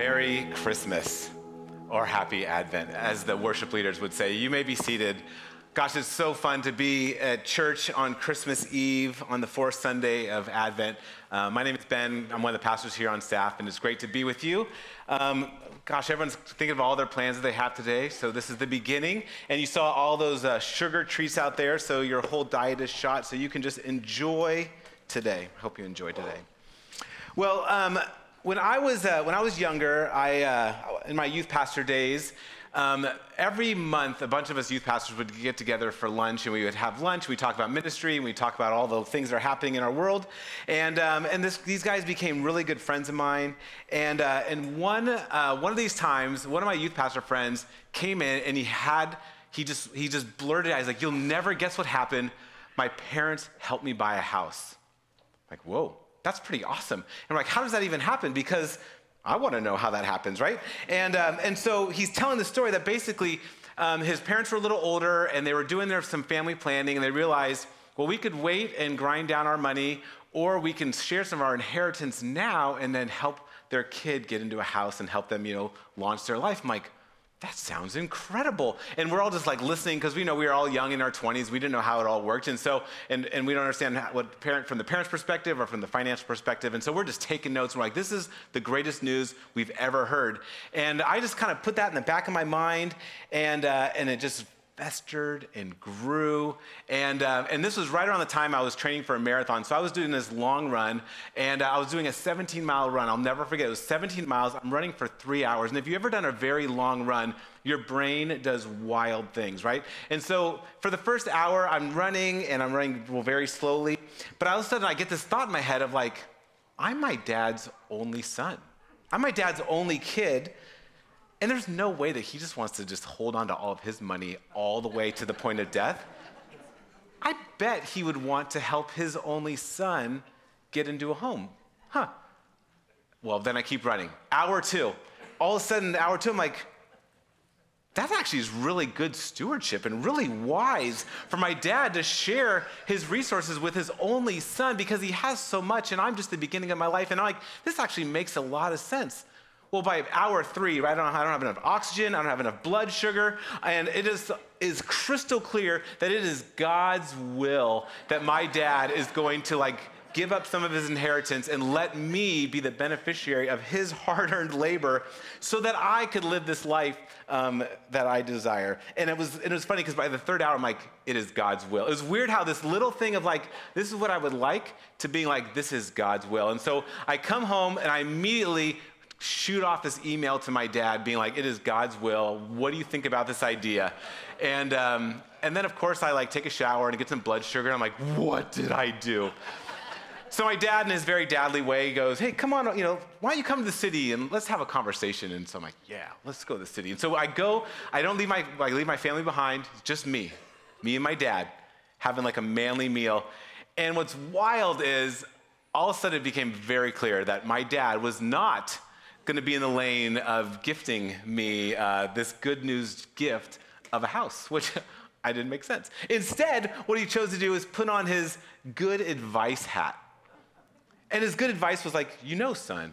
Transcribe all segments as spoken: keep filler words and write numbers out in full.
Merry Christmas or Happy Advent, as the worship leaders would say. You may be seated. Gosh, it's so fun to be at church on Christmas Eve on the fourth Sunday of Advent. Uh, my name is Ben. I'm one of the pastors here on staff, and it's great to be with you. Um, gosh, everyone's thinking of all their plans that they have today, so this is the beginning. And you saw all those uh, sugar treats out there, so your whole diet is shot, so you can just enjoy today. I hope you enjoy today. Well, um, when I was uh, when I was younger, I uh, in my youth pastor days, Um, every month, a bunch of us youth pastors would get together for lunch, and we would have lunch. We talk about ministry, and we talk about all the things that are happening in our world. And um, and this, these guys became really good friends of mine. And uh, and one uh, one of these times, one of my youth pastor friends came in, and he had he just he just blurted out, he's like, "You'll never guess what happened. My parents helped me buy a house." I'm like, whoa, that's pretty awesome. And I'm like, how does that even happen? Because I want to know how that happens, right? And um, and so he's telling the story that basically um, his parents were a little older, and they were doing their some family planning, and they realized, well, we could wait and grind down our money, or we can share some of our inheritance now and then help their kid get into a house and help them, you know, launch their life. I'm like, that sounds incredible. And we're all just like listening, because we know we were all young in our twenties. We didn't know how it all worked. And so, and, and we don't understand how, what parent from the parent's perspective or from the financial perspective. And so we're just taking notes. We're like, this is the greatest news we've ever heard. And I just kind of put that in the back of my mind. And, uh, and it just festered and grew. And uh, and this was right around the time I was training for a marathon. So I was doing this long run, and uh, I was doing a seventeen mile run. I'll never forget, it was seventeen miles. I'm running for three hours. And if you've ever done a very long run, your brain does wild things, right? And so for the first hour, I'm running, and I'm running very slowly. But all of a sudden, I get this thought in my head of like, I'm my dad's only son. I'm my dad's only kid. And there's no way that he just wants to just hold on to all of his money all the way to the point of death. I bet he would want to help his only son get into a home. Huh. Well, then I keep running. Hour two. All of a sudden, hour two, I'm like, that actually is really good stewardship and really wise for my dad to share his resources with his only son, because he has so much, and I'm just the beginning of my life. And I'm like, this actually makes a lot of sense. Well, by hour three, right, I don't, I don't have enough oxygen, I don't have enough blood sugar, and it is, is crystal clear that it is God's will that my dad is going to, like, give up some of his inheritance and let me be the beneficiary of his hard-earned labor so that I could live this life um, that I desire. And it was it was funny, because by the third hour, I'm like, it is God's will. It was weird how this little thing of like, this is what I would like, to being like, this is God's will. And so I come home, and I immediately shoot off this email to my dad being like, it is God's will. What do you think about this idea? And um, and then, of course, I like take a shower and get some blood sugar. And I'm like, what did I do? So my dad, in his very dadly way, goes, hey, come on, you know, why don't you come to the city and let's have a conversation? And so I'm like, yeah, let's go to the city. And so I go, I don't leave my, I leave my family behind. It's just me, me and my dad having like a manly meal. And what's wild is all of a sudden it became very clear that my dad was not going to be in the lane of gifting me uh, this good news gift of a house, which I didn't make sense. Instead, what he chose to do is put on his good advice hat. And his good advice was like, you know, son,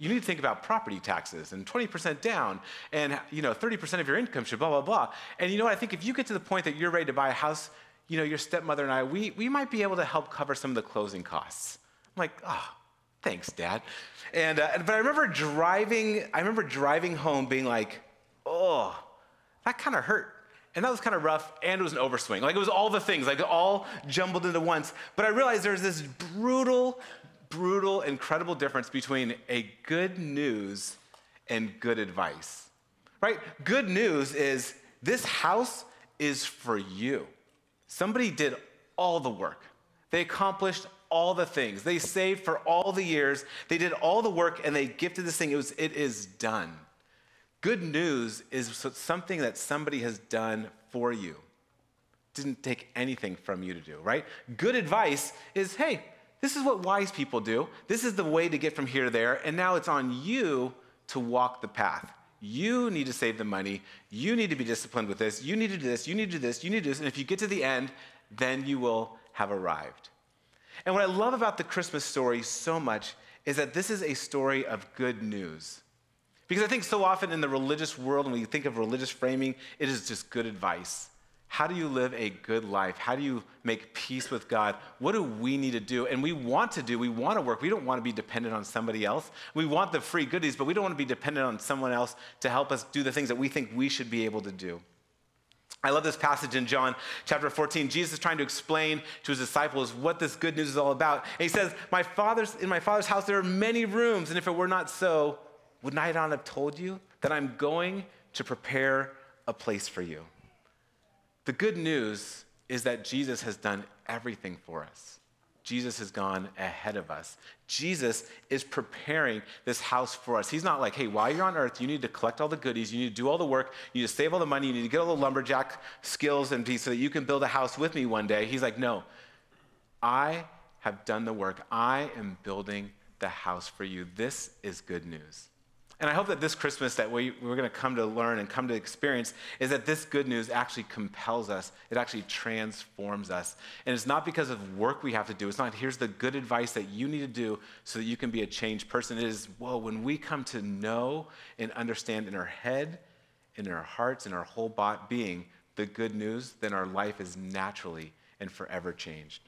you need to think about property taxes and twenty percent down, and, you know, thirty percent of your income should blah, blah, blah. And you know what? I think if you get to the point that you're ready to buy a house, you know, your stepmother and I, we, we might be able to help cover some of the closing costs. I'm like, oh, thanks, Dad. And uh, but I remember driving. I remember driving home, being like, "Oh, that kind of hurt," and that was kind of rough. And it was an overswing. Like it was all the things, like all jumbled into once. But I realized there's this brutal, brutal, incredible difference between a good news and good advice, right? Good news is this house is for you. Somebody did all the work. They accomplished all the things. They saved for all the years. They did all the work, and they gifted this thing. It was, it is done. Good news is something that somebody has done for you. Didn't take anything from you to do, right? Good advice is, hey, this is what wise people do. This is the way to get from here to there, and now it's on you to walk the path. You need to save the money. You need to be disciplined with this. You need to do this. You need to do this. You need to do this. And if you get to the end, then you will have arrived. And what I love about the Christmas story so much is that this is a story of good news. Because I think so often in the religious world, when we think of religious framing, it is just good advice. How do you live a good life? How do you make peace with God? What do we need to do? And we want to do, we want to work. We don't want to be dependent on somebody else. We want the free goodies, but we don't want to be dependent on someone else to help us do the things that we think we should be able to do. I love this passage in John chapter fourteen. Jesus is trying to explain to his disciples what this good news is all about. And he says, "My father's, in my father's house, there are many rooms. And if it were not so, would I not have told you that I'm going to prepare a place for you?" The good news is that Jesus has done everything for us. Jesus has gone ahead of us. Jesus is preparing this house for us. He's not like, hey, while you're on earth, you need to collect all the goodies, you need to do all the work, you need to save all the money, you need to get all the lumberjack skills and be so that you can build a house with me one day. He's like, no, I have done the work. I am building the house for you. This is good news. And I hope that this Christmas that we, we're going to come to learn and come to experience is that this good news actually compels us. It actually transforms us. And it's not because of work we have to do. It's not here's the good advice that you need to do so that you can be a changed person. It is, whoa, when we come to know and understand in our head, in our hearts, in our whole being the good news, then our life is naturally and forever changed.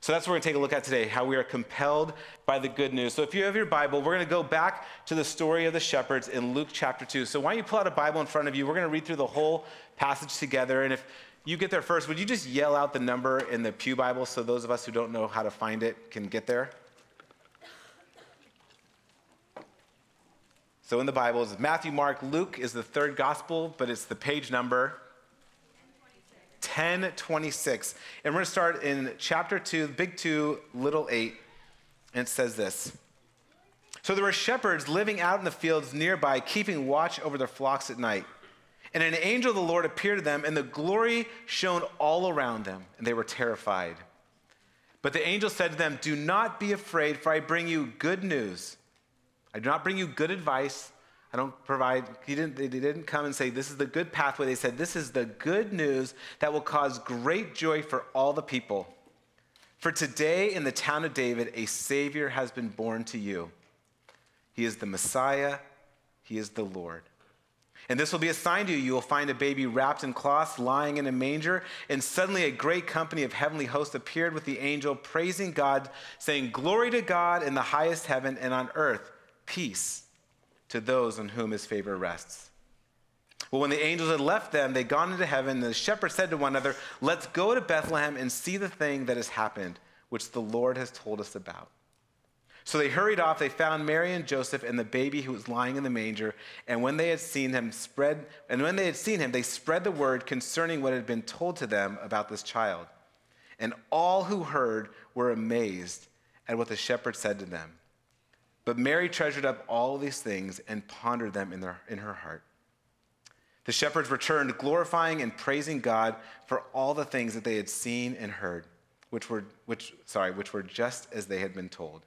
So that's what we're going to take a look at today, how we are compelled by the good news. So if you have your Bible, we're going to go back to the story of the shepherds in Luke chapter two. So why don't you pull out a Bible in front of you? We're going to read through the whole passage together. And if you get there first, would you just yell out the number in the Pew Bible so those of us who don't know how to find it can get there? So in the Bible, it's Matthew, Mark, Luke is the third gospel, but it's the page number ten twenty-six. And we're going to start in chapter two, big two, little eight. And it says this. So there were shepherds living out in the fields nearby, keeping watch over their flocks at night. And an angel of the Lord appeared to them, and the glory shone all around them, and they were terrified. But the angel said to them, "Do not be afraid, for I bring you good news. I do not bring you good advice." I don't provide, he didn't, they didn't come and say, this is the good pathway. They said, this is the good news that will cause great joy for all the people. For today in the town of David, a Savior has been born to you. He is the Messiah. He is the Lord. And this will be a sign to you. You will find a baby wrapped in cloths, lying in a manger. And suddenly a great company of heavenly hosts appeared with the angel, praising God, saying, "Glory to God in the highest heaven, and on earth, peace to those on whom his favor rests." Well, when the angels had left them, they had gone into heaven, and the shepherds said to one another, "Let's go to Bethlehem and see the thing that has happened, which the Lord has told us about." So they hurried off. They found Mary and Joseph and the baby who was lying in the manger. And when they had seen him spread, and when they had seen him, they spread the word concerning what had been told to them about this child. And all who heard were amazed at what the shepherds said to them. But Mary treasured up all these things and pondered them in, their, in her heart. The shepherds returned, glorifying and praising God for all the things that they had seen and heard, which were, which, sorry, which were just as they had been told.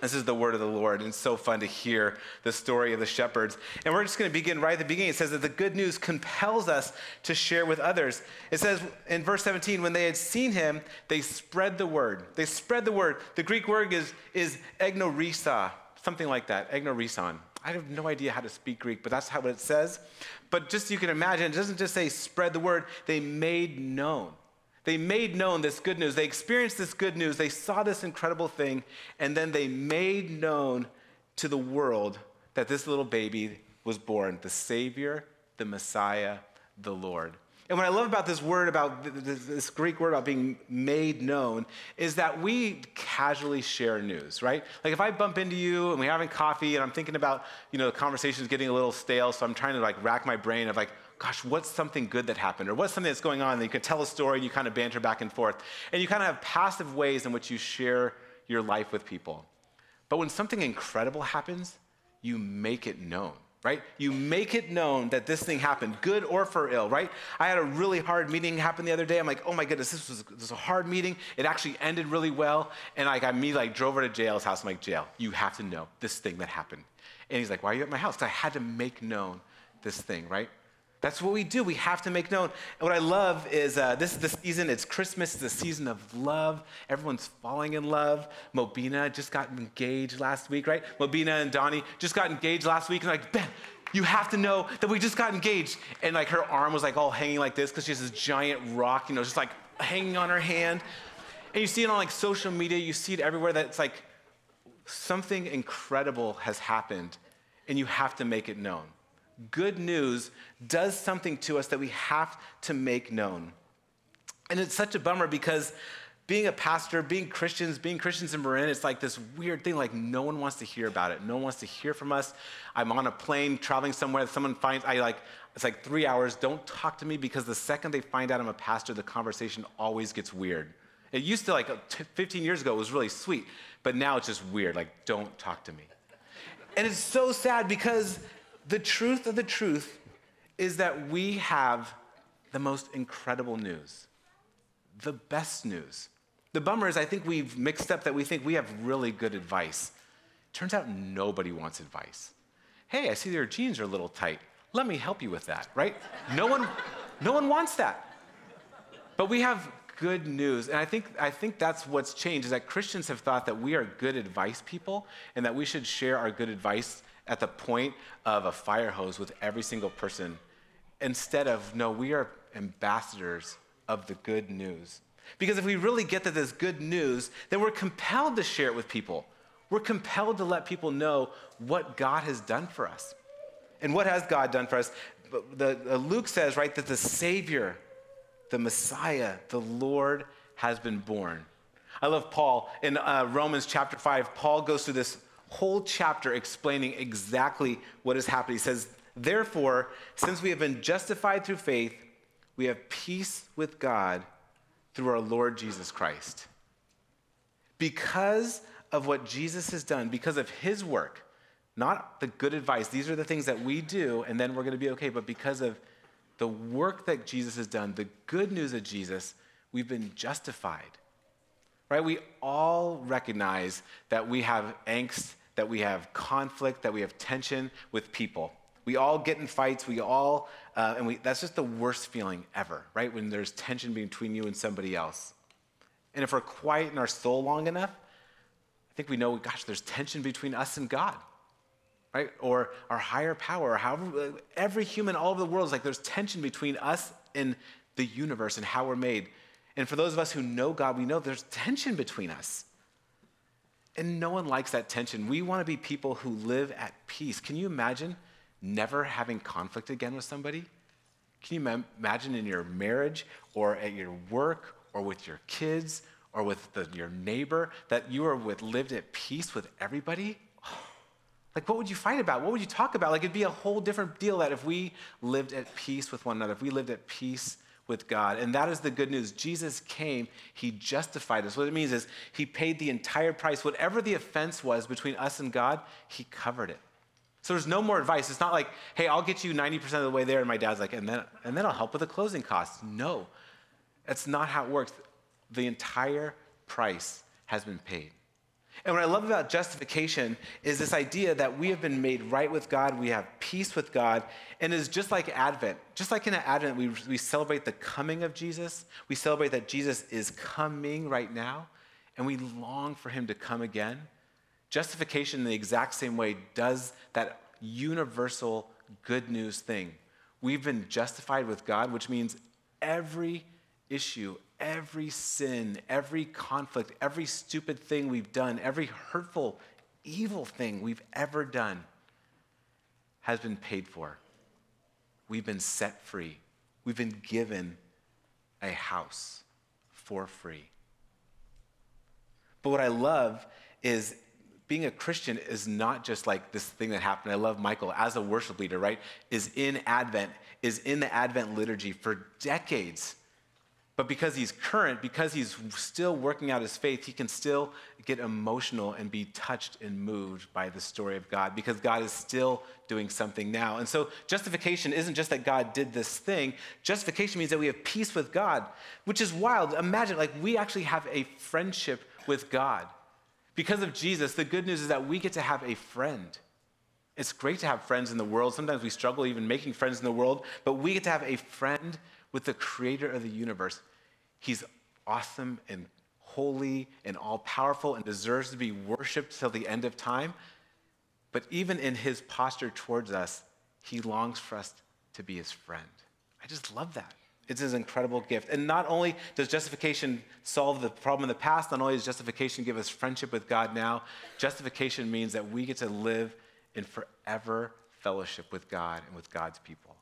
This is the word of the Lord, and it's so fun to hear the story of the shepherds. And we're just going to begin right at the beginning. It says that the good news compels us to share with others. It says in verse seventeen, when they had seen him, they spread the word. They spread the word. The Greek word is, is egnorisa, something like that, egnorison. I have no idea how to speak Greek, but that's how it says. But just so you can imagine, it doesn't just say spread the word. They made known. They made known this good news. They experienced this good news. They saw this incredible thing, and then they made known to the world that this little baby was born, the Savior, the Messiah, the Lord. And what I love about this word, about this Greek word about being made known, is that we casually share news, right? Like if I bump into you and we're having coffee and I'm thinking about, you know, the conversation's getting a little stale, so I'm trying to like rack my brain of like, gosh, what's something good that happened? Or what's something that's going on? And you can tell a story and you kind of banter back and forth. And you kind of have passive ways in which you share your life with people. But when something incredible happens, you make it known, right? You make it known that this thing happened, good or for ill, right? I had a really hard meeting happen the other day. I'm like, oh my goodness, this was, this was a hard meeting. It actually ended really well. And like I me like drove over to Jael's house. I'm like, Jael, you have to know this thing that happened. And he's like, why are you at my house? Because I had to make known this thing, right? That's what we do. We have to make known. And what I love is uh, this is the season. It's Christmas, the season of love. Everyone's falling in love. Mobina just got engaged last week, right? Mobina and Donnie just got engaged last week. And like, Ben, you have to know that we just got engaged. And like her arm was like all hanging like this because she has this giant rock, you know, just like hanging on her hand. And you see it on like social media. You see it everywhere that it's like something incredible has happened and you have to make it known. Good news does something to us that we have to make known. And it's such a bummer because being a pastor, being Christians, being Christians in Marin, it's like this weird thing, like no one wants to hear about it. No one wants to hear from us. I'm on a plane traveling somewhere, someone finds, I like, it's like three hours, don't talk to me because the second they find out I'm a pastor, the conversation always gets weird. It used to like fifteen years ago, it was really sweet, but now it's just weird, like don't talk to me. And it's so sad because the truth of the truth is that we have the most incredible news, the best news. The bummer is I think we've mixed up that we think we have really good advice. Turns out nobody wants advice. Hey, I see your jeans are a little tight. Let me help you with that, right? No one, no one wants that. But we have good news. And I think, I think that's what's changed is that Christians have thought that we are good advice people and that we should share our good advice at the point of a fire hose with every single person, instead of, no, we are ambassadors of the good news. Because if we really get that there's good news, then we're compelled to share it with people. We're compelled to let people know what God has done for us. And what has God done for us? The, the Luke says, right, that the Savior, the Messiah, the Lord has been born. I love Paul. In uh, Romans chapter five, Paul goes through this whole chapter explaining exactly what has happened. He says, therefore, since we have been justified through faith, we have peace with God through our Lord Jesus Christ. Because of what Jesus has done, because of his work, not the good advice. These are the things that we do, and then we're going to be okay. But because of the work that Jesus has done, the good news of Jesus, we've been justified. Right? We all recognize that we have angst, that we have conflict, that we have tension with people. We all get in fights, we all, uh, and we, that's just the worst feeling ever, right? When there's tension between you and somebody else. And if we're quiet in our soul long enough, I think we know, gosh, there's tension between us and God, right? Or our higher power, or however, every human all over the world is like, there's tension between us and the universe and how we're made. And for those of us who know God, we know there's tension between us. And no one likes that tension. We want to be people who live at peace. Can you imagine never having conflict again with somebody? Can you ma- imagine in your marriage or at your work or with your kids or with the, your neighbor that you are with lived at peace with everybody? Oh, like what would you fight about? What would you talk about? Like it'd be a whole different deal that if we lived at peace with one another, if we lived at peace with God. And that is the good news. Jesus came, he justified us. What it means is he paid the entire price. Whatever the offense was between us and God, he covered it. So there's no more advice. It's not like, hey, I'll get you ninety percent of the way there. And my dad's like, and then, and then I'll help with the closing costs. No, that's not how it works. The entire price has been paid. And what I love about justification is this idea that we have been made right with God, we have peace with God, and it's just like Advent. Just like in Advent, we, we celebrate the coming of Jesus. We celebrate that Jesus is coming right now, and we long for him to come again. Justification in the exact same way does that universal good news thing. We've been justified with God, which means every issue, every sin, every conflict, every stupid thing we've done, every hurtful, evil thing we've ever done has been paid for. We've been set free. We've been given a house for free. But what I love is being a Christian is not just like this thing that happened. I love Michael as a worship leader, right? Is in Advent, is in the Advent liturgy for decades. But because he's current, because he's still working out his faith, he can still get emotional and be touched and moved by the story of God because God is still doing something now. And so justification isn't just that God did this thing. Justification means that we have peace with God, which is wild. Imagine, like, we actually have a friendship with God. Because of Jesus, the good news is that we get to have a friend. It's great to have friends in the world. Sometimes we struggle even making friends in the world, but we get to have a friend with the creator of the universe. He's awesome and holy and all-powerful and deserves to be worshipped till the end of time. But even in his posture towards us, he longs for us to be his friend. I just love that. It's an incredible gift. And not only does justification solve the problem in the past, not only does justification give us friendship with God now, justification means that we get to live in forever fellowship with God and with God's people.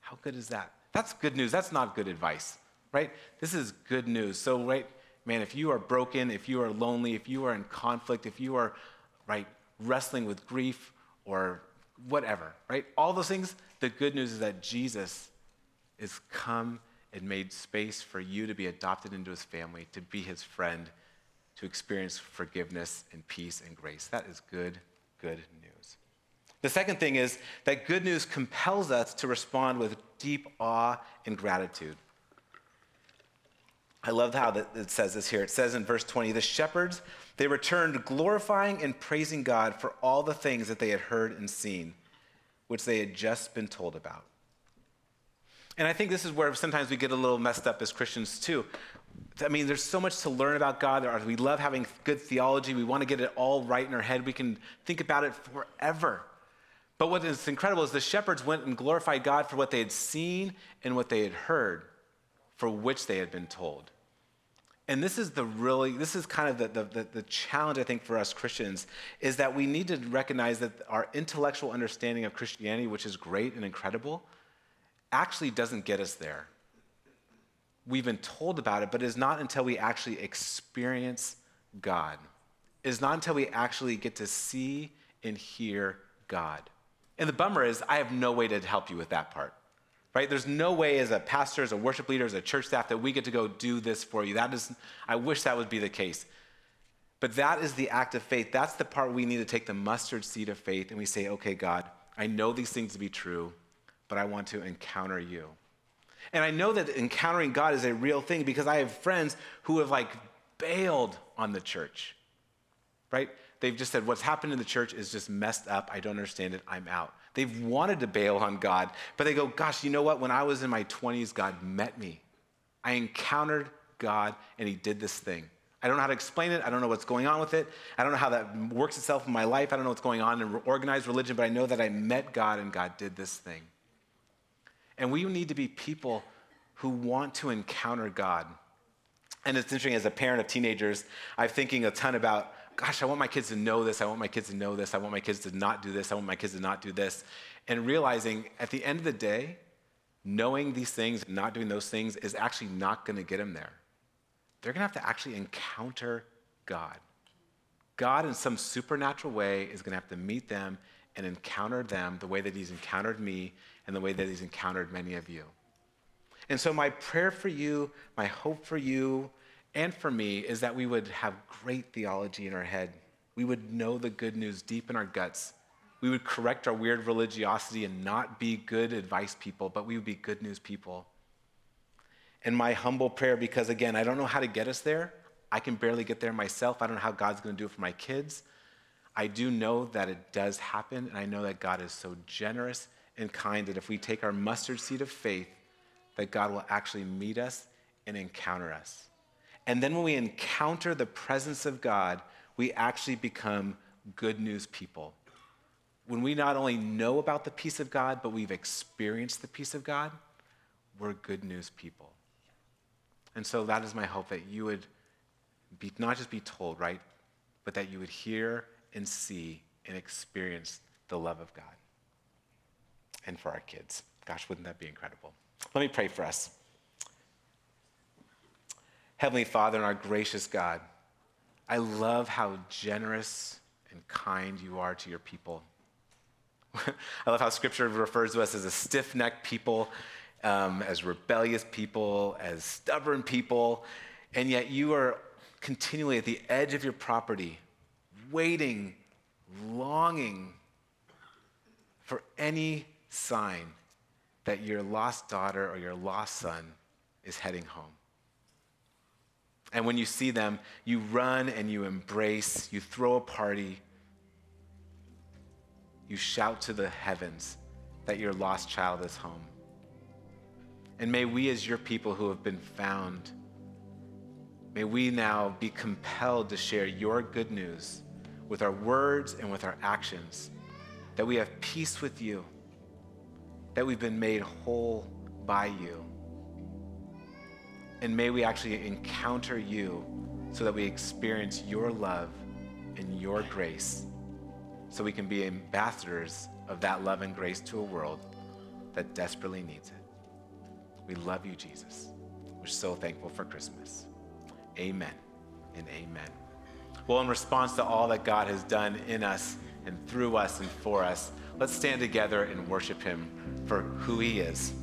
How good is that? That's good news. That's not good advice, right? This is good news. So, right, man, if you are broken, if you are lonely, if you are in conflict, if you are, right, wrestling with grief or whatever, right? All those things, the good news is that Jesus is come and made space for you to be adopted into his family, to be his friend, to experience forgiveness and peace and grace. That is good, good news. The second thing is that good news compels us to respond with deep awe and gratitude. I love how it says this here. It says in verse twenty, the shepherds, they returned glorifying and praising God for all the things that they had heard and seen, which they had just been told about. And I think this is where sometimes we get a little messed up as Christians too. I mean, there's so much to learn about God. There are, we love having good theology. We want to get it all right in our head. We can think about it forever. But what is incredible is the shepherds went and glorified God for what they had seen and what they had heard, for which they had been told. And this is the really, this is kind of the, the, the challenge, I think, for us Christians, is that we need to recognize that our intellectual understanding of Christianity, which is great and incredible, actually doesn't get us there. We've been told about it, but it is not until we actually experience God. It is not until we actually get to see and hear God. And the bummer is, I have no way to help you with that part. Right? There's no way as a pastor, as a worship leader, as a church staff that we get to go do this for you. That is, I wish that would be the case. But that is the act of faith. That's the part we need to take the mustard seed of faith and we say, okay, God, I know these things to be true, but I want to encounter you. And I know that encountering God is a real thing because I have friends who have like bailed on the church, right? They've just said, what's happened in the church is just messed up. I don't understand it. I'm out. They've wanted to bail on God, but they go, gosh, you know what? When I was in my twenties, God met me. I encountered God and he did this thing. I don't know how to explain it. I don't know what's going on with it. I don't know how that works itself in my life. I don't know what's going on in organized religion, but I know that I met God and God did this thing. And we need to be people who want to encounter God. And it's interesting, as a parent of teenagers, I'm thinking a ton about, gosh, I want my kids to know this. I want my kids to know this. I want my kids to not do this. I want my kids to not do this. And realizing at the end of the day, knowing these things, not doing those things is actually not going to get them there. They're going to have to actually encounter God. God in some supernatural way is going to have to meet them and encounter them the way that he's encountered me and the way that he's encountered many of you. And so my prayer for you, my hope for you, and for me is that we would have great theology in our head. We would know the good news deep in our guts. We would correct our weird religiosity and not be good advice people, but we would be good news people. And my humble prayer, because again, I don't know how to get us there. I can barely get there myself. I don't know how God's going to do it for my kids. I do know that it does happen, and I know that God is so generous and kind that if we take our mustard seed of faith, that God will actually meet us and encounter us. And then when we encounter the presence of God, we actually become good news people. When we not only know about the peace of God, but we've experienced the peace of God, we're good news people. And so that is my hope, that you would be, not just be told, right, but that you would hear and see and experience the love of God. And for our kids. Gosh, wouldn't that be incredible? Let me pray for us. Heavenly Father and our gracious God, I love how generous and kind you are to your people. I love how Scripture refers to us as a stiff-necked people, um, as rebellious people, as stubborn people, and yet you are continually at the edge of your property, waiting, longing for any sign that your lost daughter or your lost son is heading home. And when you see them, you run and you embrace, you throw a party. you shout to the heavens that your lost child is home. And may we, as your people who have been found, may we now be compelled to share your good news with our words and with our actions, that we have peace with you, that we've been made whole by you. And may we actually encounter you so that we experience your love and your grace, so we can be ambassadors of that love and grace to a world that desperately needs it. We love you, Jesus. We're so thankful for Christmas. Amen and amen. Well, in response to all that God has done in us and through us and for us, let's stand together and worship him for who he is.